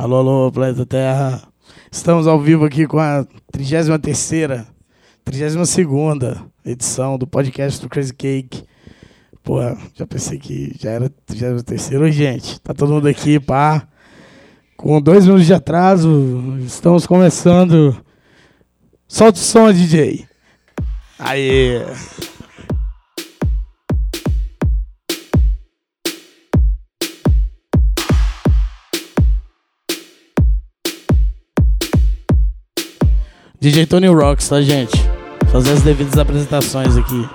Alô, alô, planeta Terra. Estamos ao vivo aqui com a 33ª, 32ª edição do podcast do Crazy Cake. Porra, já pensei que já era 33ª. Gente, tá todo mundo aqui, pá. Com 2 minutos de atraso, estamos começando. Solta o som, DJ. Aê! DJ Tony Rocks, tá, gente? Fazer as devidas apresentações aqui.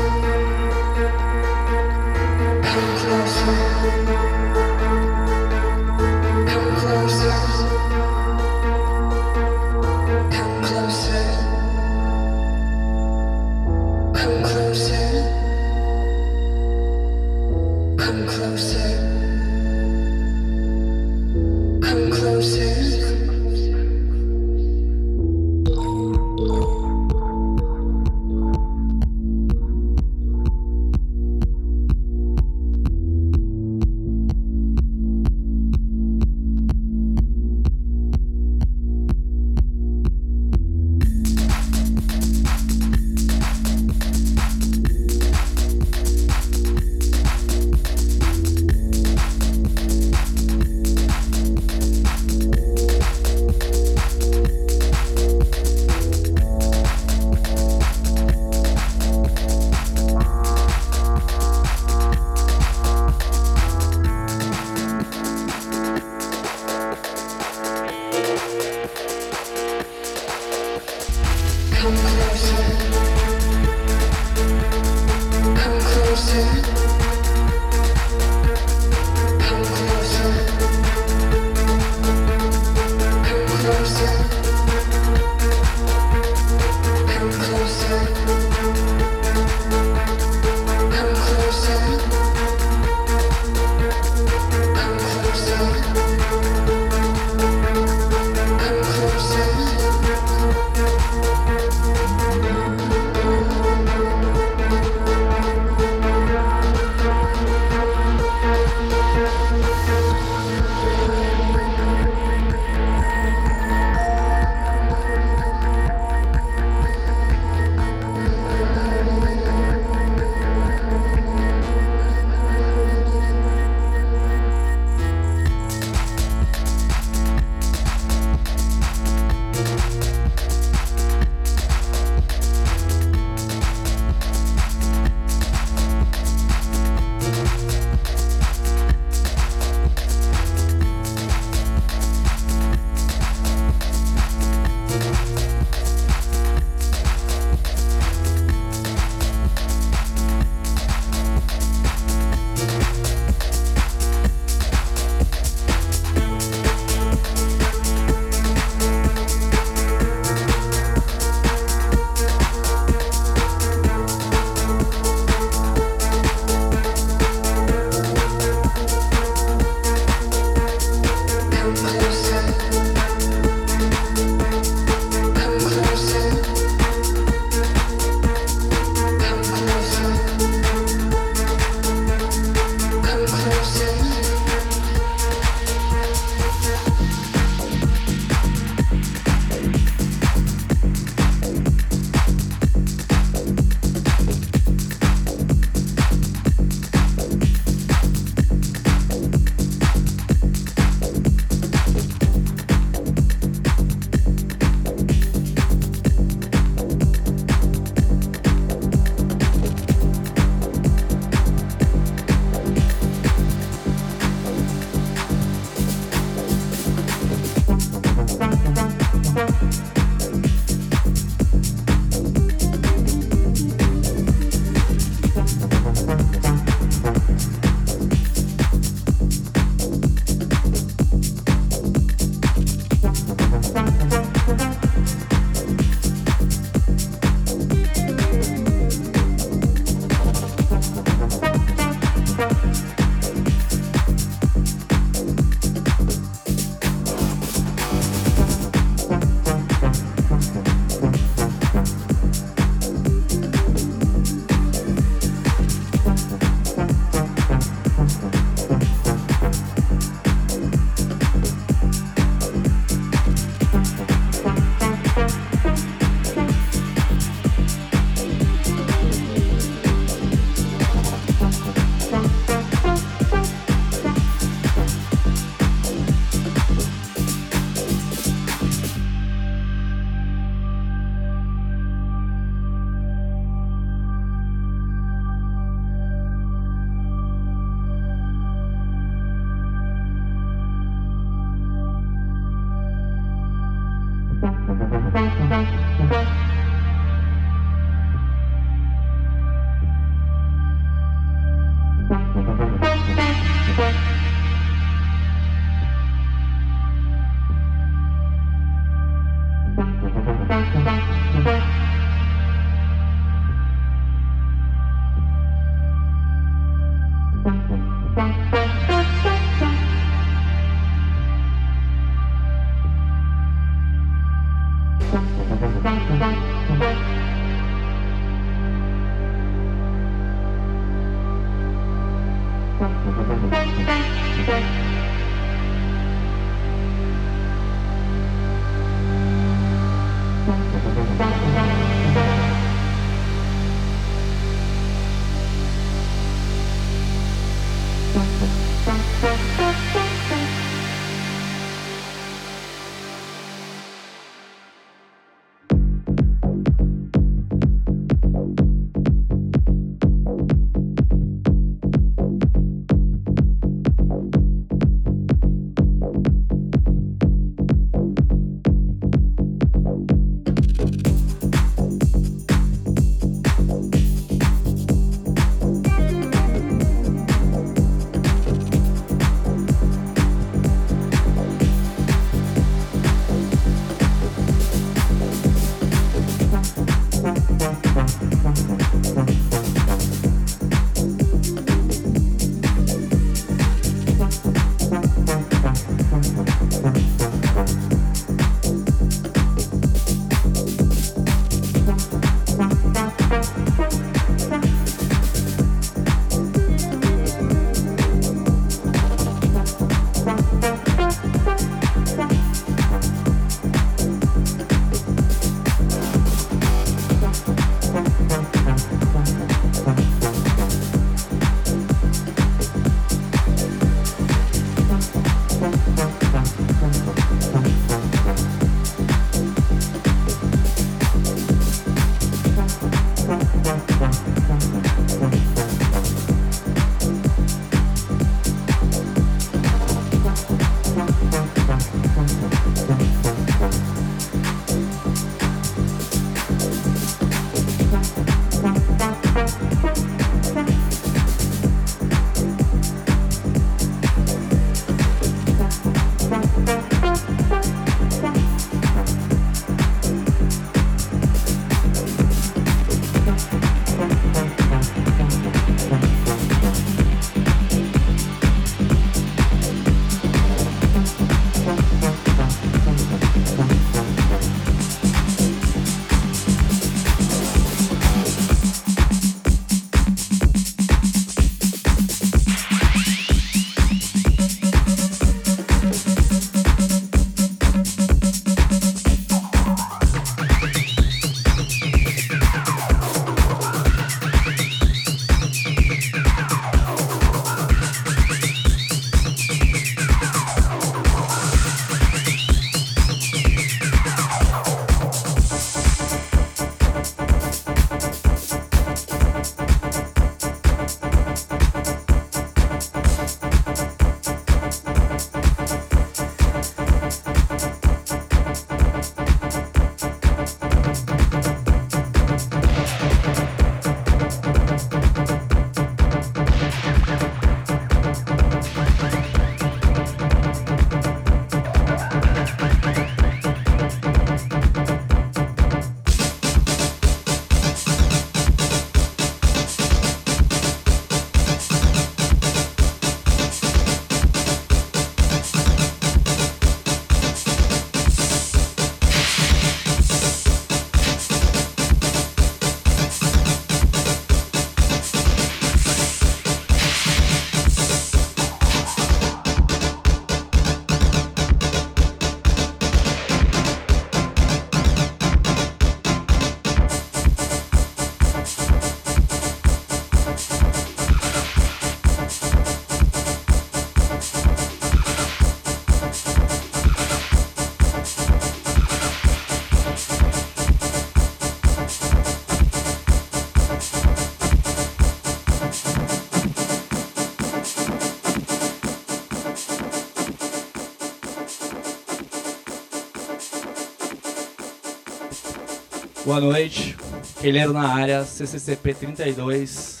Boa noite, Queileiro na área, CCCP 32,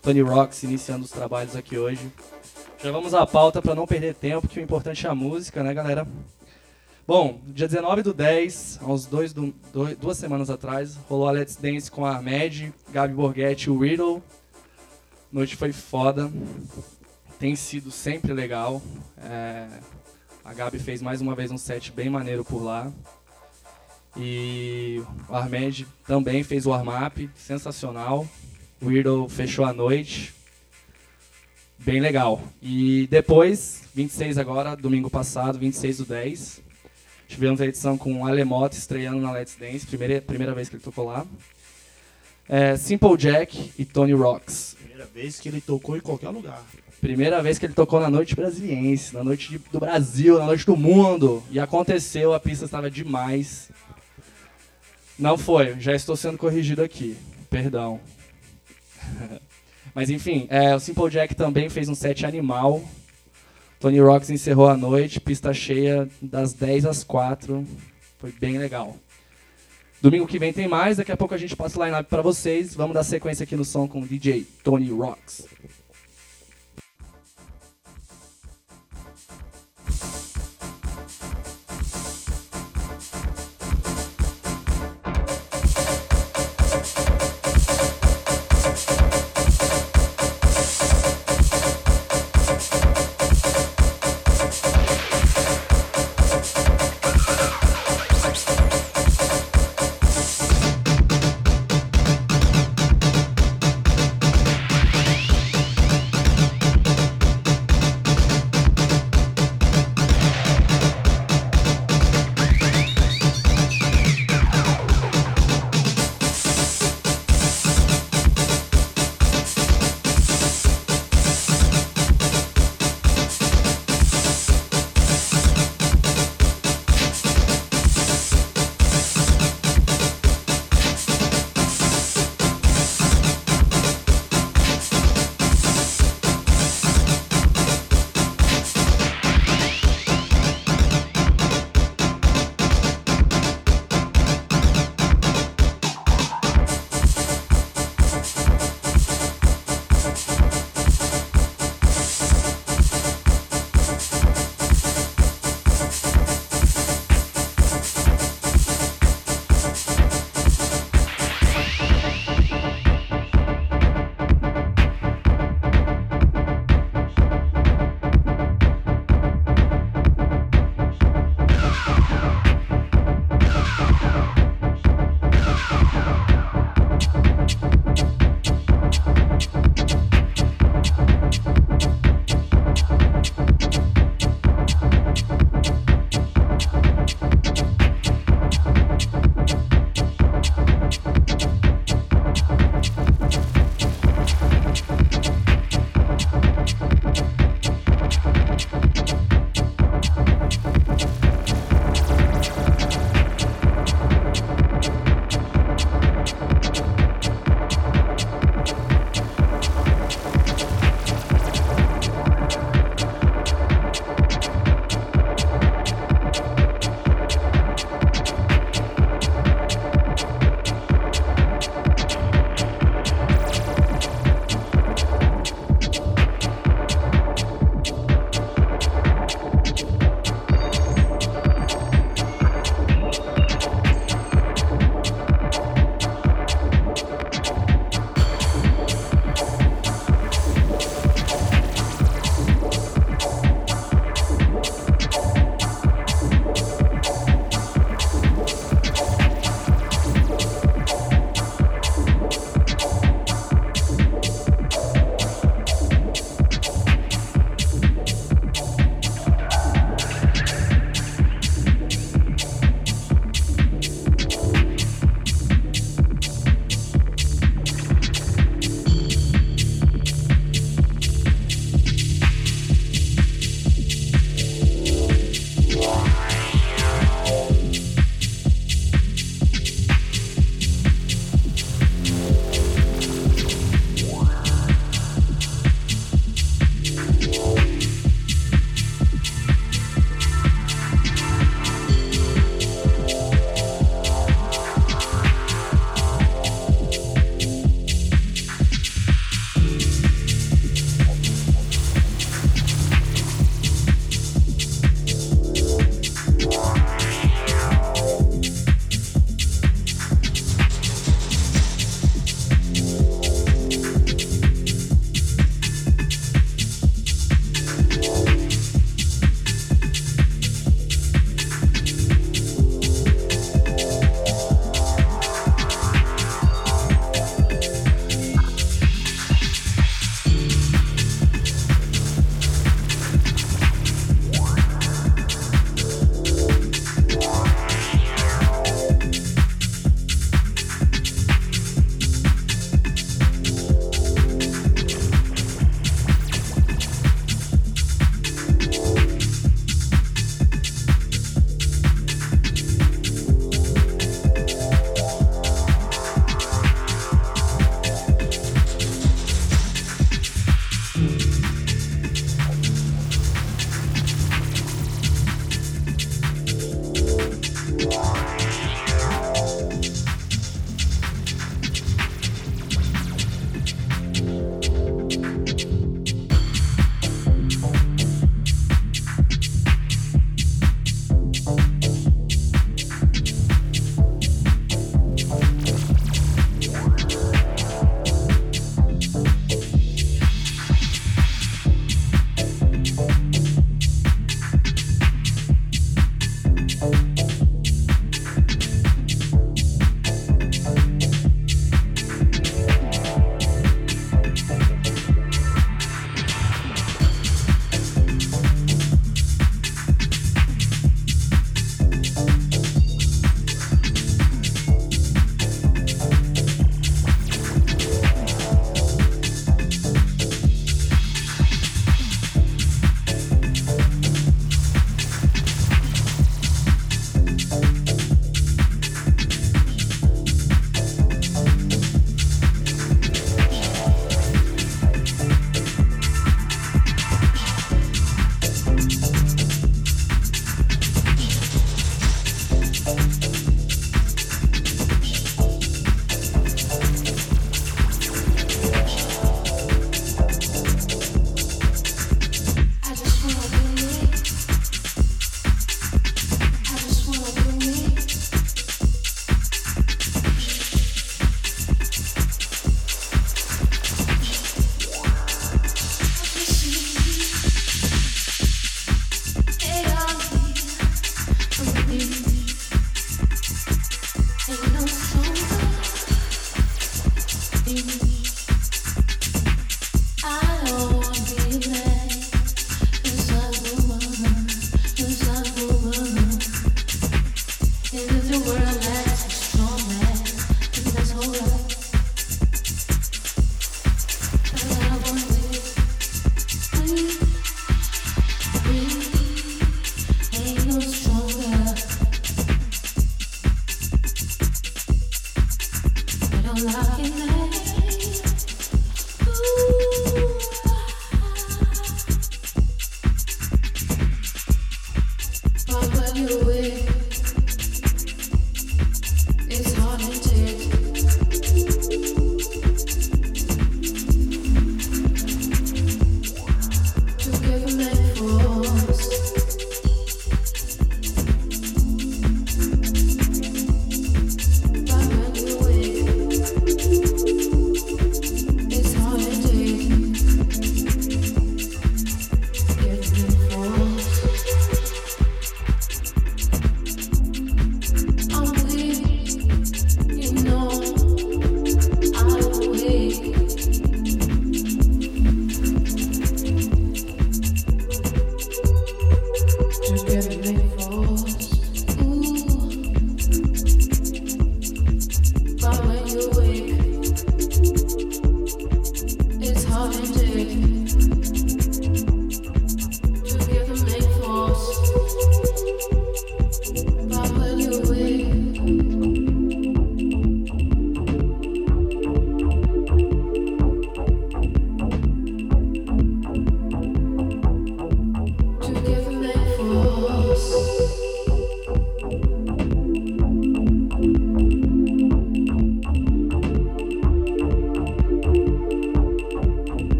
Tony Rocks iniciando os trabalhos aqui hoje. Já vamos à pauta para não perder tempo, que o importante é a música, né galera? Bom, dia 19/10, há uns duas semanas atrás, rolou a Let's Dance com a Ahmed, Gabi Borghetti e o Riddle. A noite foi foda, tem sido sempre legal. A Gabi fez mais uma vez um set bem maneiro por lá. E o Ahmed também fez o warm-up, sensacional. O Weirdo fechou a noite. Bem legal. E depois, 26 agora, domingo passado, 26/10, tivemos a edição com o Alemoto estreando na Let's Dance, primeira vez que ele tocou lá. Simple Jack e Tony Rocks. Primeira vez que ele tocou em qualquer lugar. Primeira vez que ele tocou na noite brasiliense, na noite do Brasil, na noite do mundo. E aconteceu, a pista estava demais. Não foi, já estou sendo corrigido aqui, perdão. Mas enfim, o Simple Jack também fez um set animal. Tony Rocks encerrou a noite, pista cheia das 10 às 4. Foi bem legal. Domingo que vem tem mais, daqui a pouco a gente passa o line-up pra vocês. Vamos dar sequência aqui no som com o DJ Tony Rocks.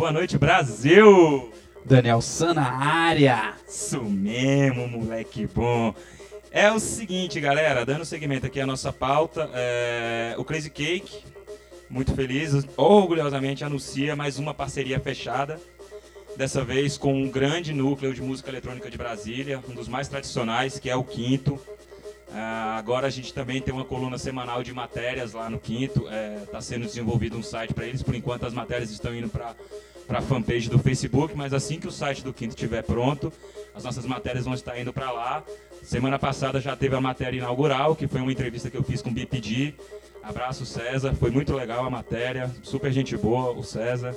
Boa noite, Brasil! Daniel San na área! Isso mesmo, moleque bom! É o seguinte, galera, dando seguimento aqui à nossa pauta, o Crazy Cake, muito feliz, orgulhosamente anuncia mais uma parceria fechada, dessa vez com um grande núcleo de música eletrônica de Brasília, um dos mais tradicionais, que é o Quinto. Agora a gente também tem uma coluna semanal de matérias lá no Quinto. Está sendo desenvolvido um site para eles. Por enquanto as matérias estão indo para a fanpage do Facebook, mas assim que o site do Quinto estiver pronto, as nossas matérias vão estar indo para lá. Semana passada já teve a matéria inaugural, que foi uma entrevista que eu fiz com o BPD. Abraço, César, foi muito legal a matéria, super gente boa, o César.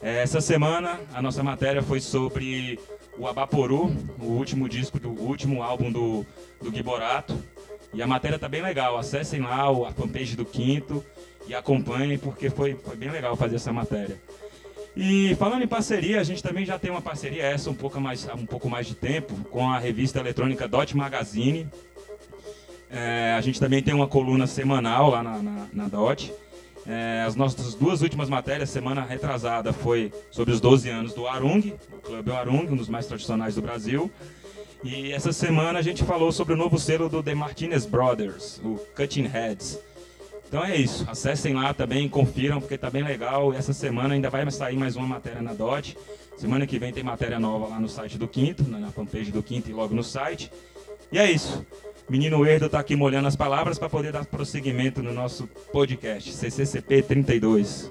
Essa semana a nossa matéria foi sobre o Abaporu, o último álbum do Gui Boratto. E a matéria tá bem legal, acessem lá a fanpage do Quinto e acompanhem, porque foi bem legal fazer essa matéria. E falando em parceria, a gente também já tem uma parceria, essa um pouco mais de tempo, com a revista eletrônica Dot Magazine. A gente também tem uma coluna semanal lá na Dot. As nossas duas últimas matérias, semana retrasada, foi sobre os 12 anos do Arung, o Clube Arung, um dos mais tradicionais do Brasil. E essa semana a gente falou sobre o novo selo do The Martinez Brothers, o Cutting Heads. Então é isso, acessem lá também, confiram, porque tá bem legal. Essa semana ainda vai sair mais uma matéria na DOT. Semana que vem tem matéria nova lá no site do Quinto, na fanpage do Quinto e logo no site. E é isso. Menino Erdo tá aqui molhando as palavras para poder dar prosseguimento no nosso podcast, CCCP 32.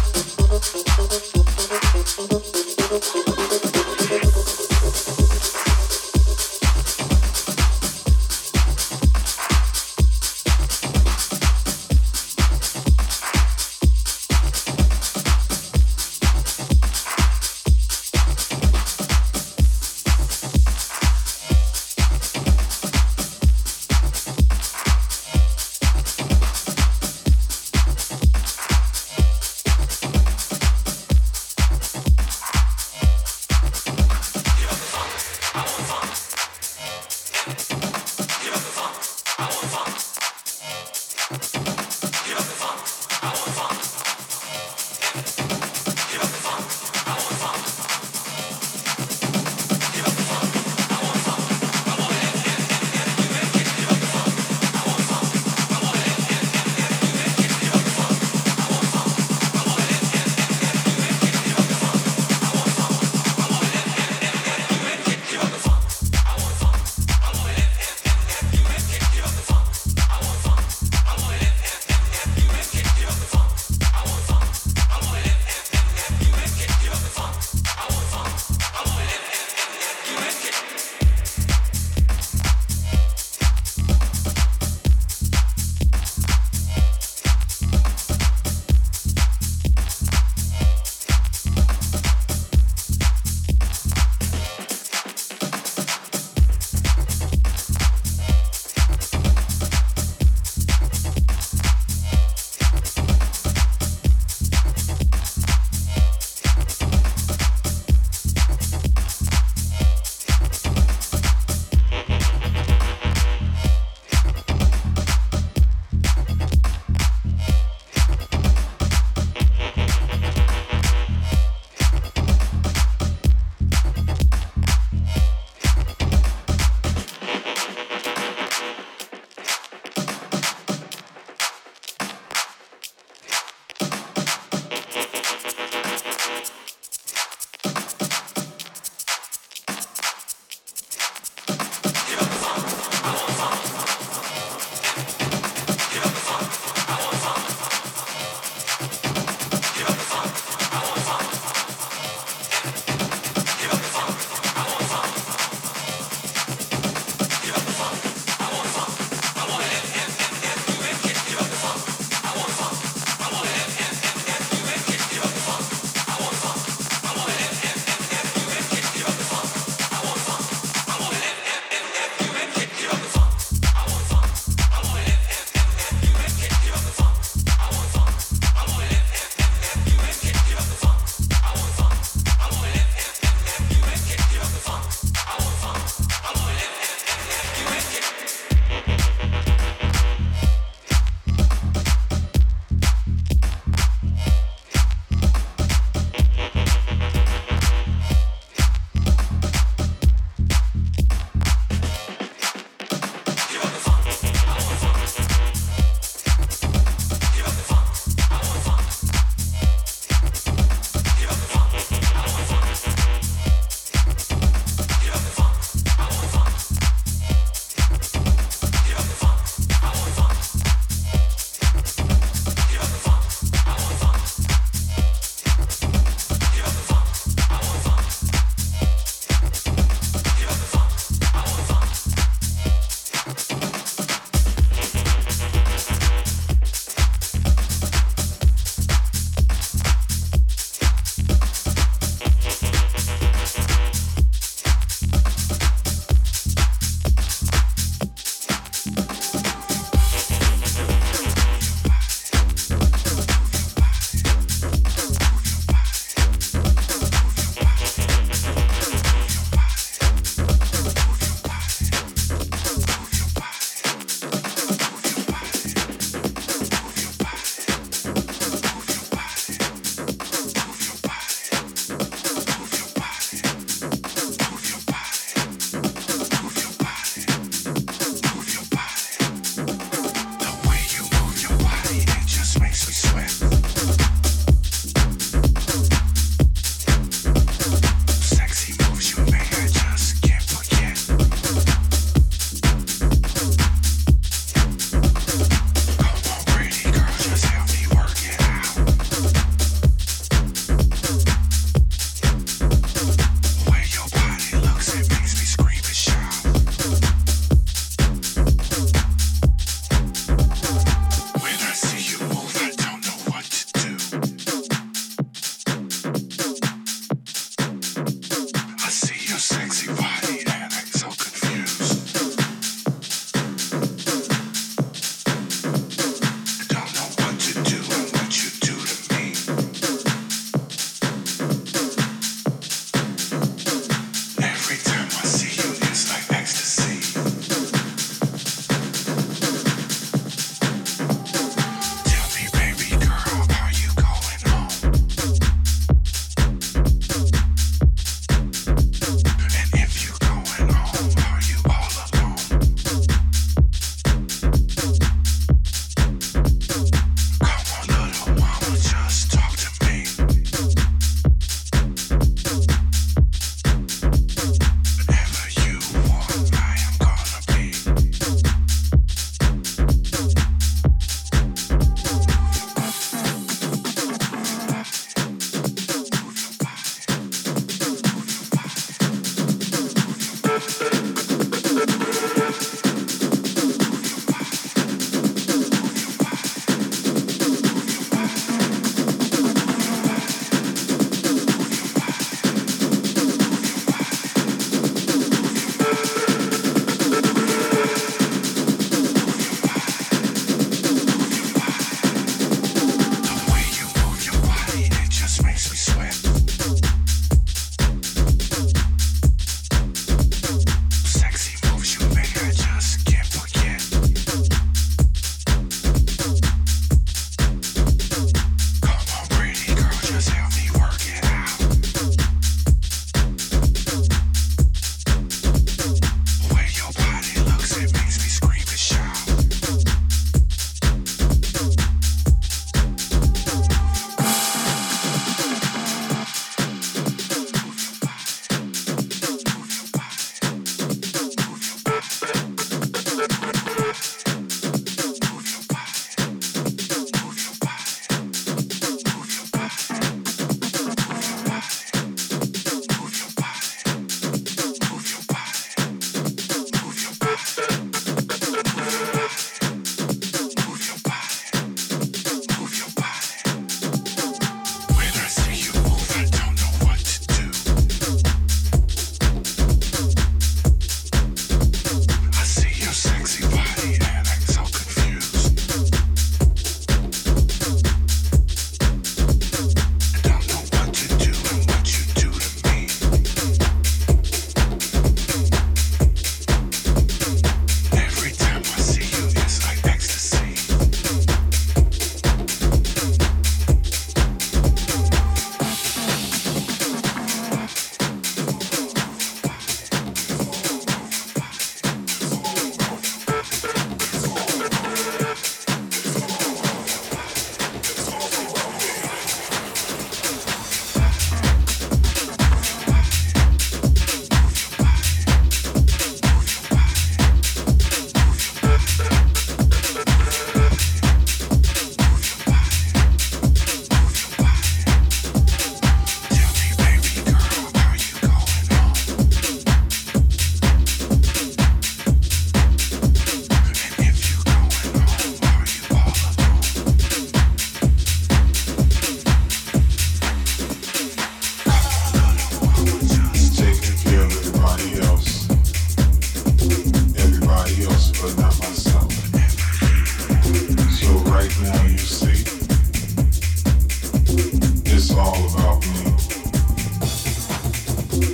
You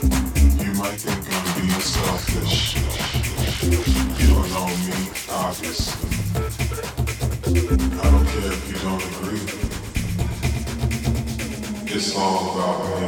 might think I'm being selfish. You don't know me, obviously. I don't care if you don't agree. It's all about me.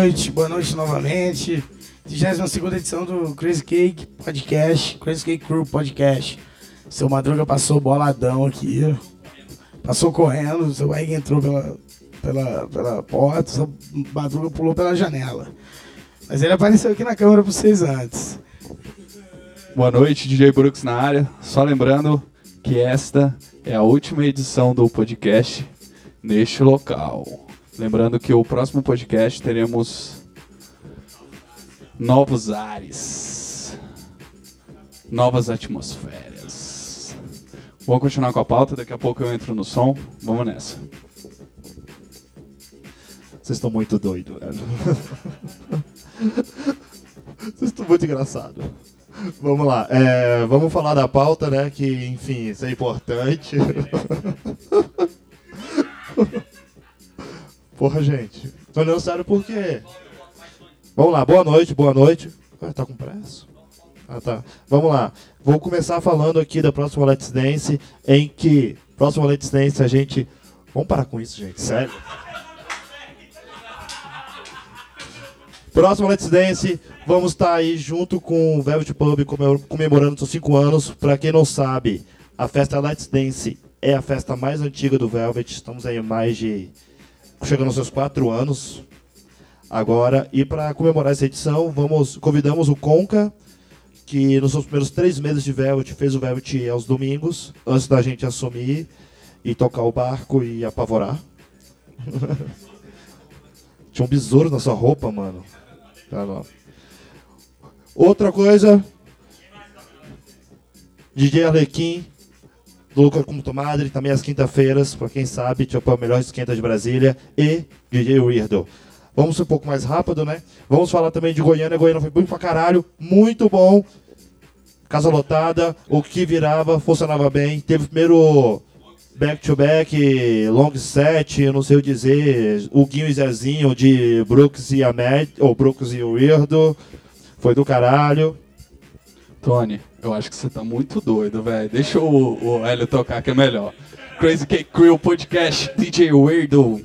noite. Boa noite novamente. 22ª edição do Crazy Cake Podcast, Crazy Cake Crew Podcast. Seu Madruga passou boladão aqui, passou correndo, o seu Egg entrou pela porta, o seu Madruga pulou pela janela. Mas ele apareceu aqui na câmera para vocês antes. Boa noite, DJ Brooks na área. Só lembrando que esta é a última edição do podcast neste local. Lembrando que o próximo podcast teremos novos ares, novas atmosferas. Vamos continuar com a pauta, daqui a pouco eu entro no som. Vamos nessa. Vocês estão muito doidos, velho. Vocês estão muito engraçados. Vamos lá, vamos falar da pauta, né, que, enfim, isso é importante. Porra, gente, tô olhando sério por quê? Vamos lá, boa noite. Ah, tá com pressa? Ah, tá. Vamos lá, vou começar falando aqui da próxima Let's Dance, em que, próxima Let's Dance, a gente... Vamos parar com isso, gente, sério? Próximo Let's Dance, vamos estar aí junto com o Velvet Pub comemorando seus 5 anos. Para quem não sabe, a festa Let's Dance é a festa mais antiga do Velvet. Estamos aí chegando aos seus 4 anos agora. E para comemorar essa edição, convidamos o Conca, que nos seus primeiros 3 meses de Velvet fez o Velvet ir aos domingos, antes da gente assumir e tocar o barco e apavorar. Tinha um besouro na sua roupa, mano. Tá, não. Outra coisa, DJ Arlequim, do Luca Conto Madre, também às quinta-feiras, pra quem sabe, tipo, é o melhor esquenta de Brasília, e DJ Weirdo. Vamos ser um pouco mais rápido, né? Vamos falar também de Goiânia. Goiânia foi muito pra caralho, muito bom. Casa lotada, o que virava, funcionava bem. Teve primeiro... back-to-back, long set, eu não sei o dizer, o Guinho e Zezinho de Brooks e Ahmed, ou Brooks e o Weirdo, foi do caralho. Tony, eu acho que você tá muito doido, velho, deixa o Hélio tocar que é melhor. Crazy Cake Crew Podcast, DJ Weirdo.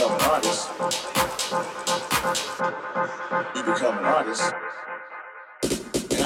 You become an artist. And I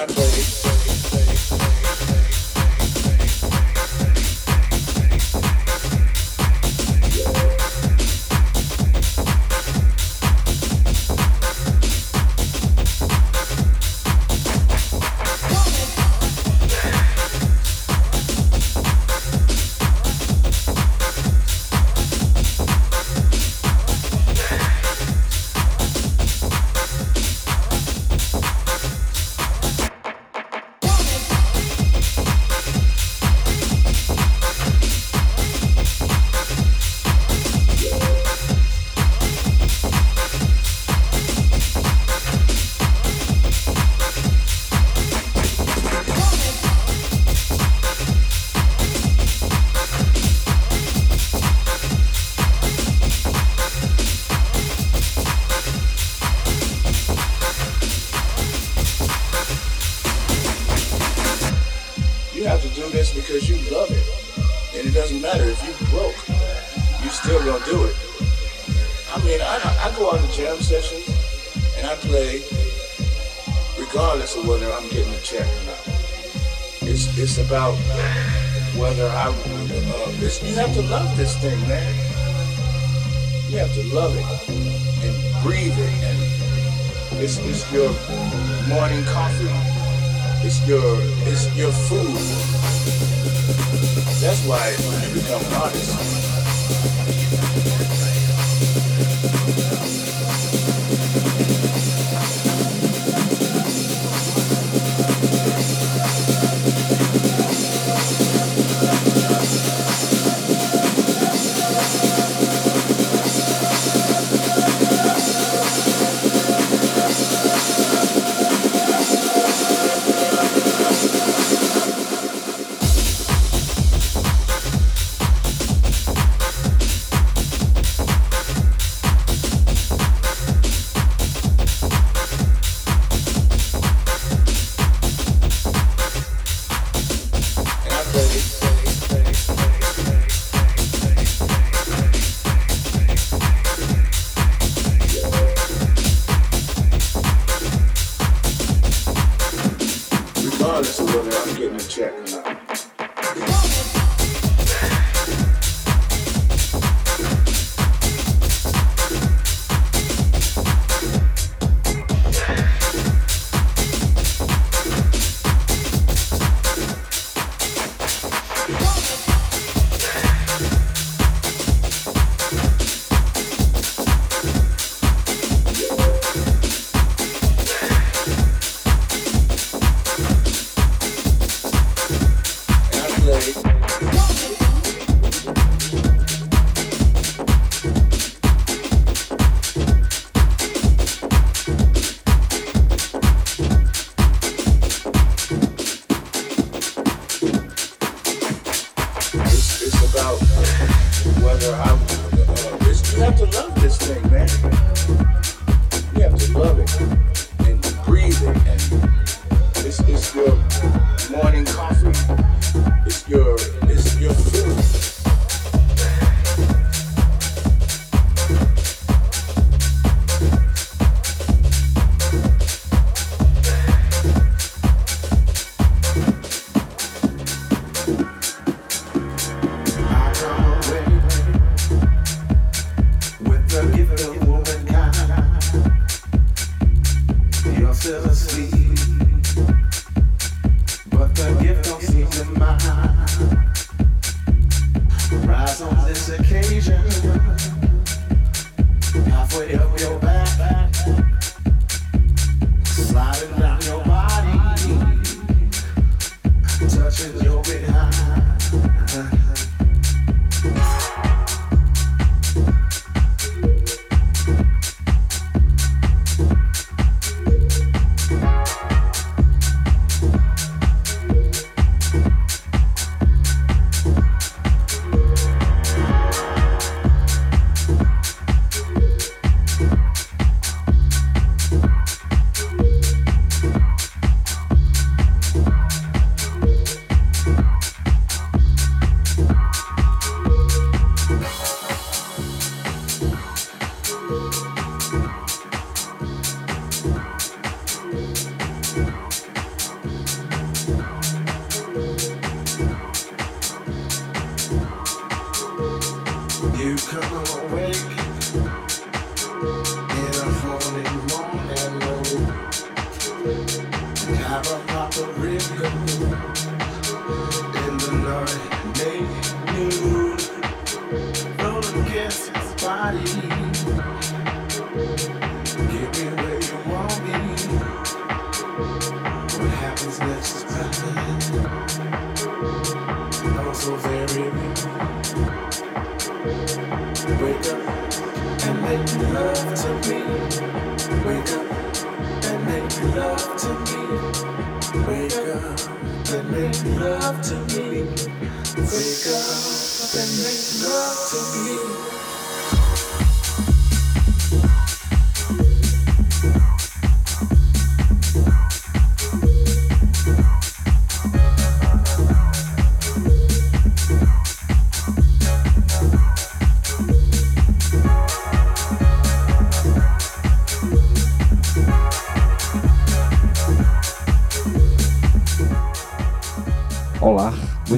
because you love it, and it doesn't matter if you broke, you still gonna do it. I mean, I go out to jam sessions and I play regardless of whether I'm getting a check or not. It's about whether I want to love this. You have to love this thing, man. You have to love it and breathe it, and it's your morning coffee. It's your food. That's why you become an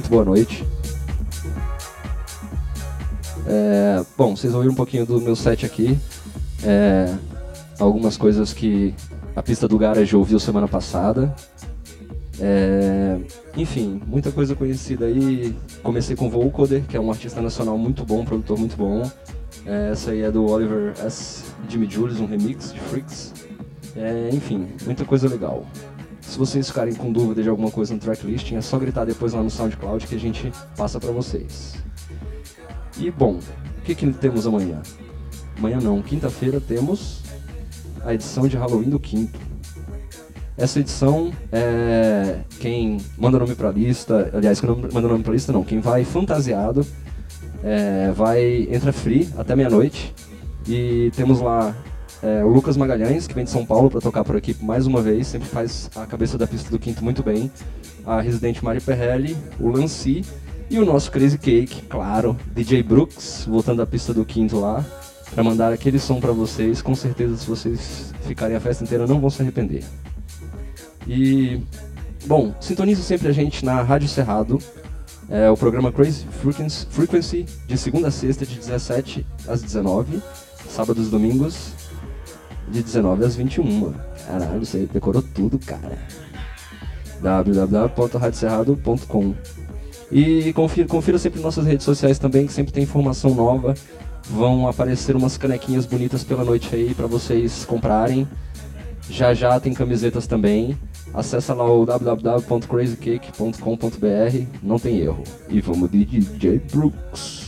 Boa noite. Bom, vocês ouviram um pouquinho do meu set aqui. Algumas coisas que a pista do Garage ouviu semana passada. Enfim, muita coisa conhecida aí. Comecei com Volkoder, que é um artista nacional muito bom, produtor muito bom. Essa aí é do Oliver S, Jimmy Jules, um remix de Freaks. Enfim, muita coisa legal. Se vocês ficarem com dúvida de alguma coisa no tracklisting, é só gritar depois lá no SoundCloud que a gente passa pra vocês. E bom, o que temos amanhã? Amanhã não, quinta-feira temos a edição de Halloween do Quinto. Essa edição é quem manda nome pra lista, aliás, quem não manda nome pra lista não, quem vai fantasiado, entra free até meia-noite e temos lá o Lucas Magalhães, que vem de São Paulo para tocar por aqui mais uma vez, sempre faz a cabeça da pista do Quinto muito bem. A residente Mari Perrelli, o Lancy e o nosso Crazy Cake, claro, DJ Brooks, voltando à pista do Quinto lá, para mandar aquele som para vocês. Com certeza, se vocês ficarem a festa inteira, não vão se arrepender. E, bom, sintonize sempre a gente na Rádio Cerrado, o programa Crazy Frequency, de segunda a sexta, de 17 às 19, sábados e domingos, de 19 às 21, caralho, você decorou tudo, cara. www.radiocerrado.com. E confira sempre nossas redes sociais também, que sempre tem informação nova. Vão aparecer umas canequinhas bonitas pela noite aí pra vocês comprarem. Já já tem camisetas também. Acessa lá o www.crazycake.com.br. Não tem erro. E vamos de DJ Brooks.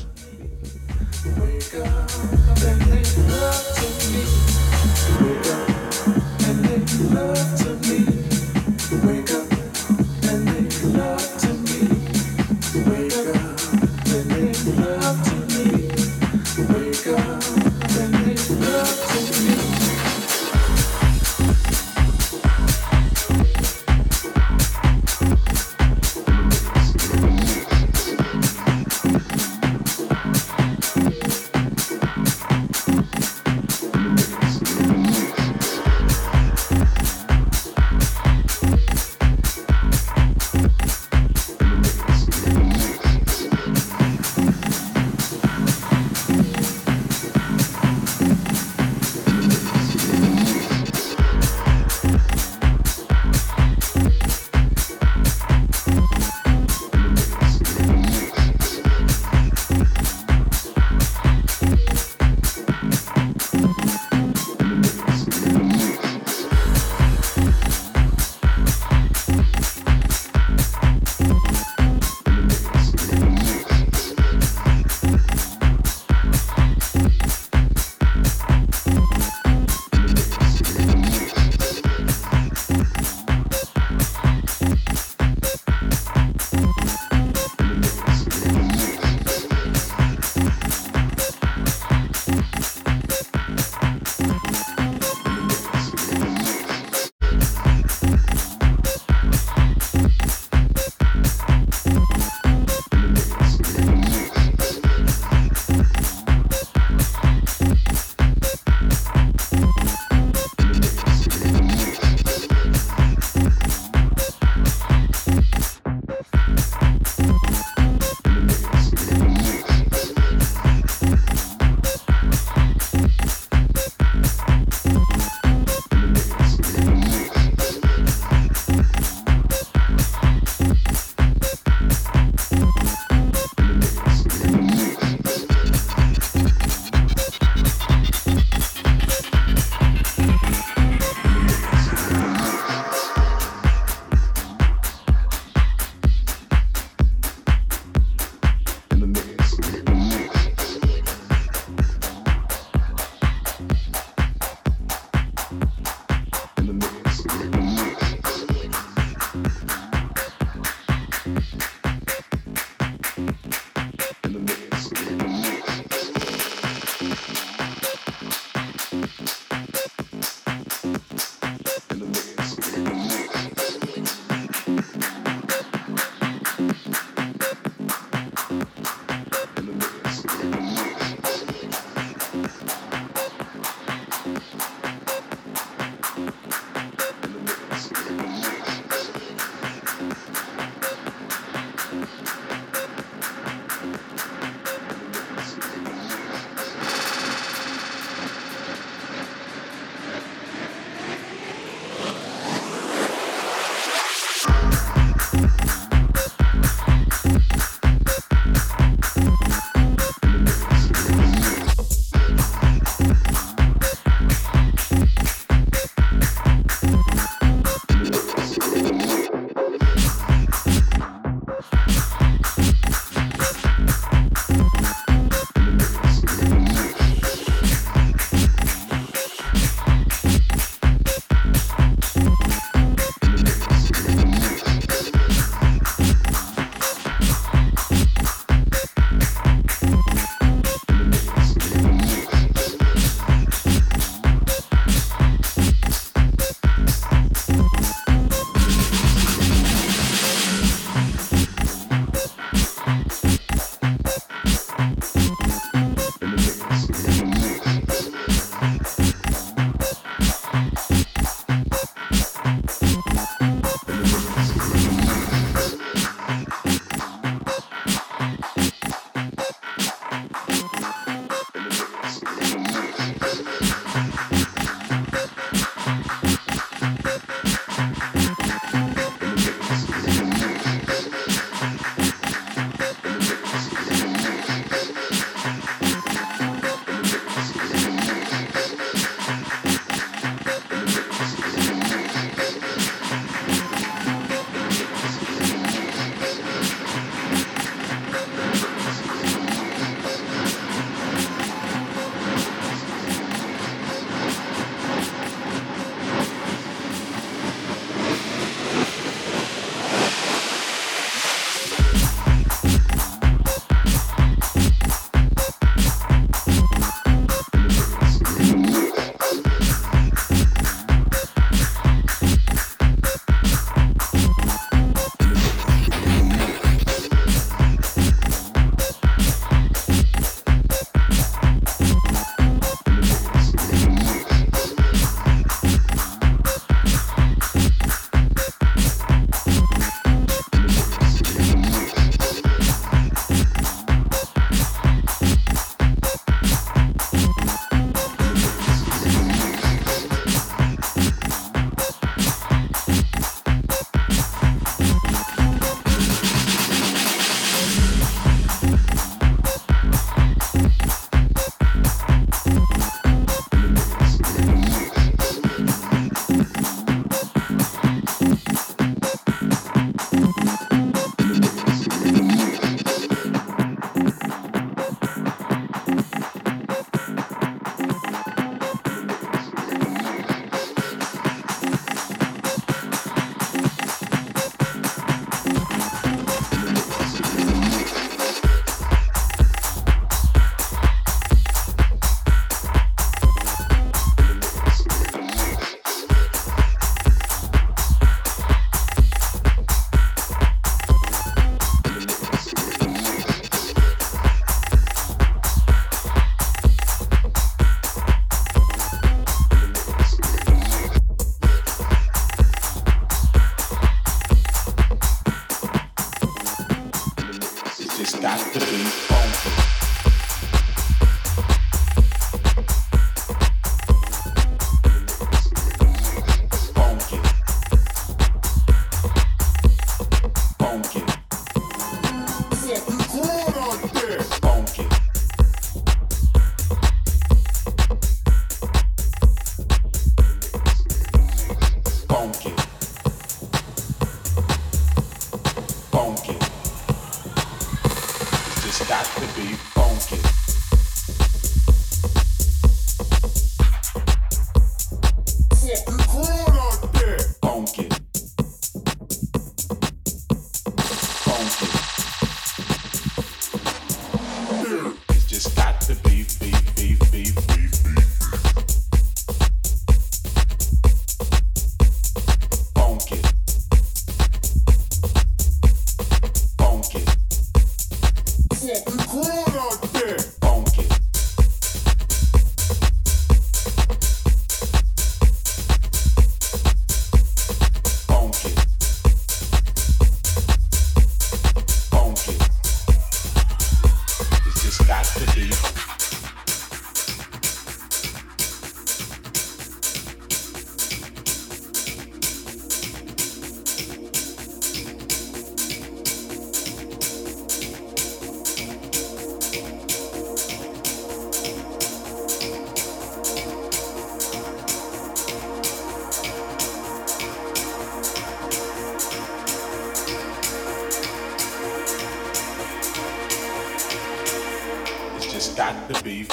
the beef.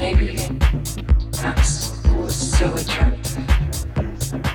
Maybe that's what's so attractive.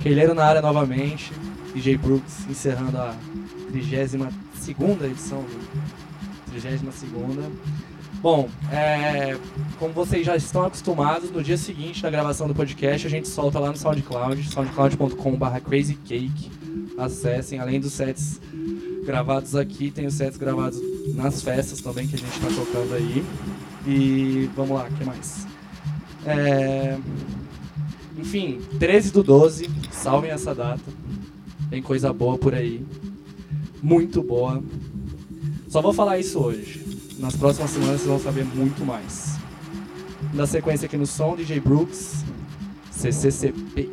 Queileiro na área novamente, DJ Brooks encerrando a 32ª edição do 32ª. Bom, como vocês já estão acostumados, no dia seguinte da gravação do podcast a gente solta lá no SoundCloud, soundcloud.com.br crazycake. Acessem, além dos sets gravados aqui, tem os sets gravados nas festas também que a gente tá tocando aí. E vamos lá, o que mais? Enfim, 13/12, salvem essa data. Tem coisa boa por aí. Muito boa. Só vou falar isso hoje. Nas próximas semanas vocês vão saber muito mais. Na sequência aqui no som, DJ Brooks, CCCP.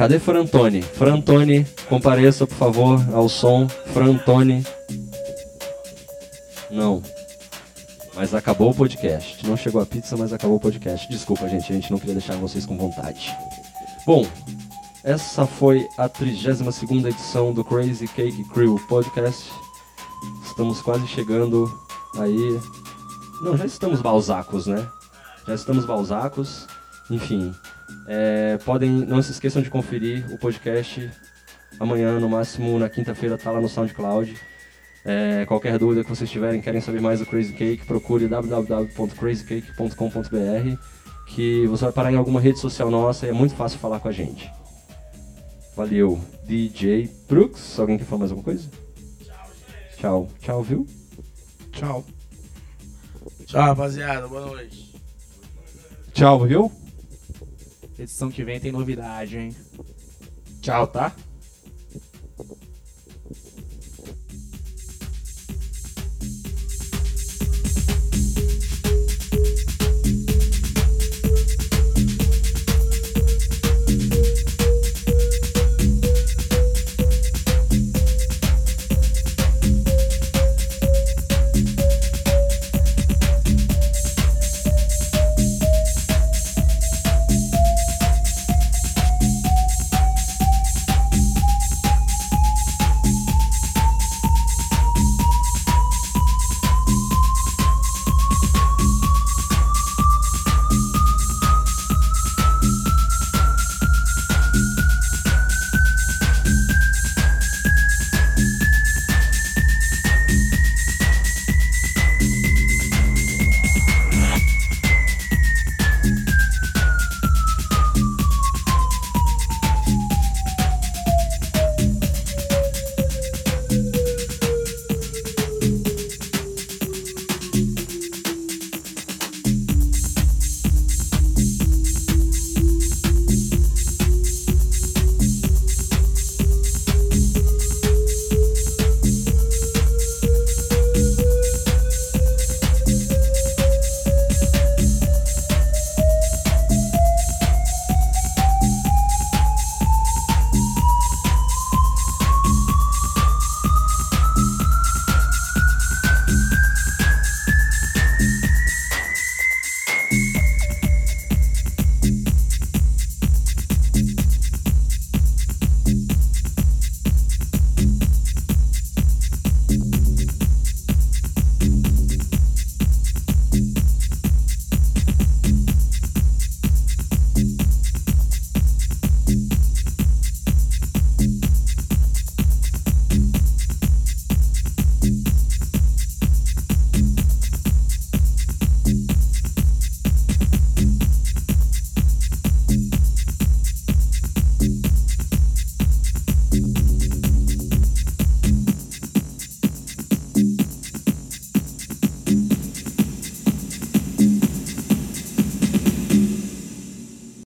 Cadê Frantone? Frantone, compareça, por favor, ao som. Frantone. Não. Mas acabou o podcast. Não chegou a pizza, mas acabou o podcast. Desculpa, gente. A gente não queria deixar vocês com vontade. Bom, essa foi a 32ª edição do Crazy Cake Crew Podcast. Estamos quase chegando aí... Não, já estamos balzacos, né? Já estamos balzacos. Enfim, podem, não se esqueçam de conferir o podcast amanhã, no máximo na quinta-feira, tá lá no SoundCloud. Qualquer dúvida que vocês tiverem, querem saber mais do Crazy Cake, procure www.crazycake.com.br, que você vai parar em alguma rede social nossa e é muito fácil falar com a gente. Valeu, DJ Brooks. Alguém quer falar mais alguma coisa? Tchau, tchau, viu? Tchau. Tchau, rapaziada, boa noite. Tchau, viu? Edição que vem tem novidade, hein? Tchau, tá?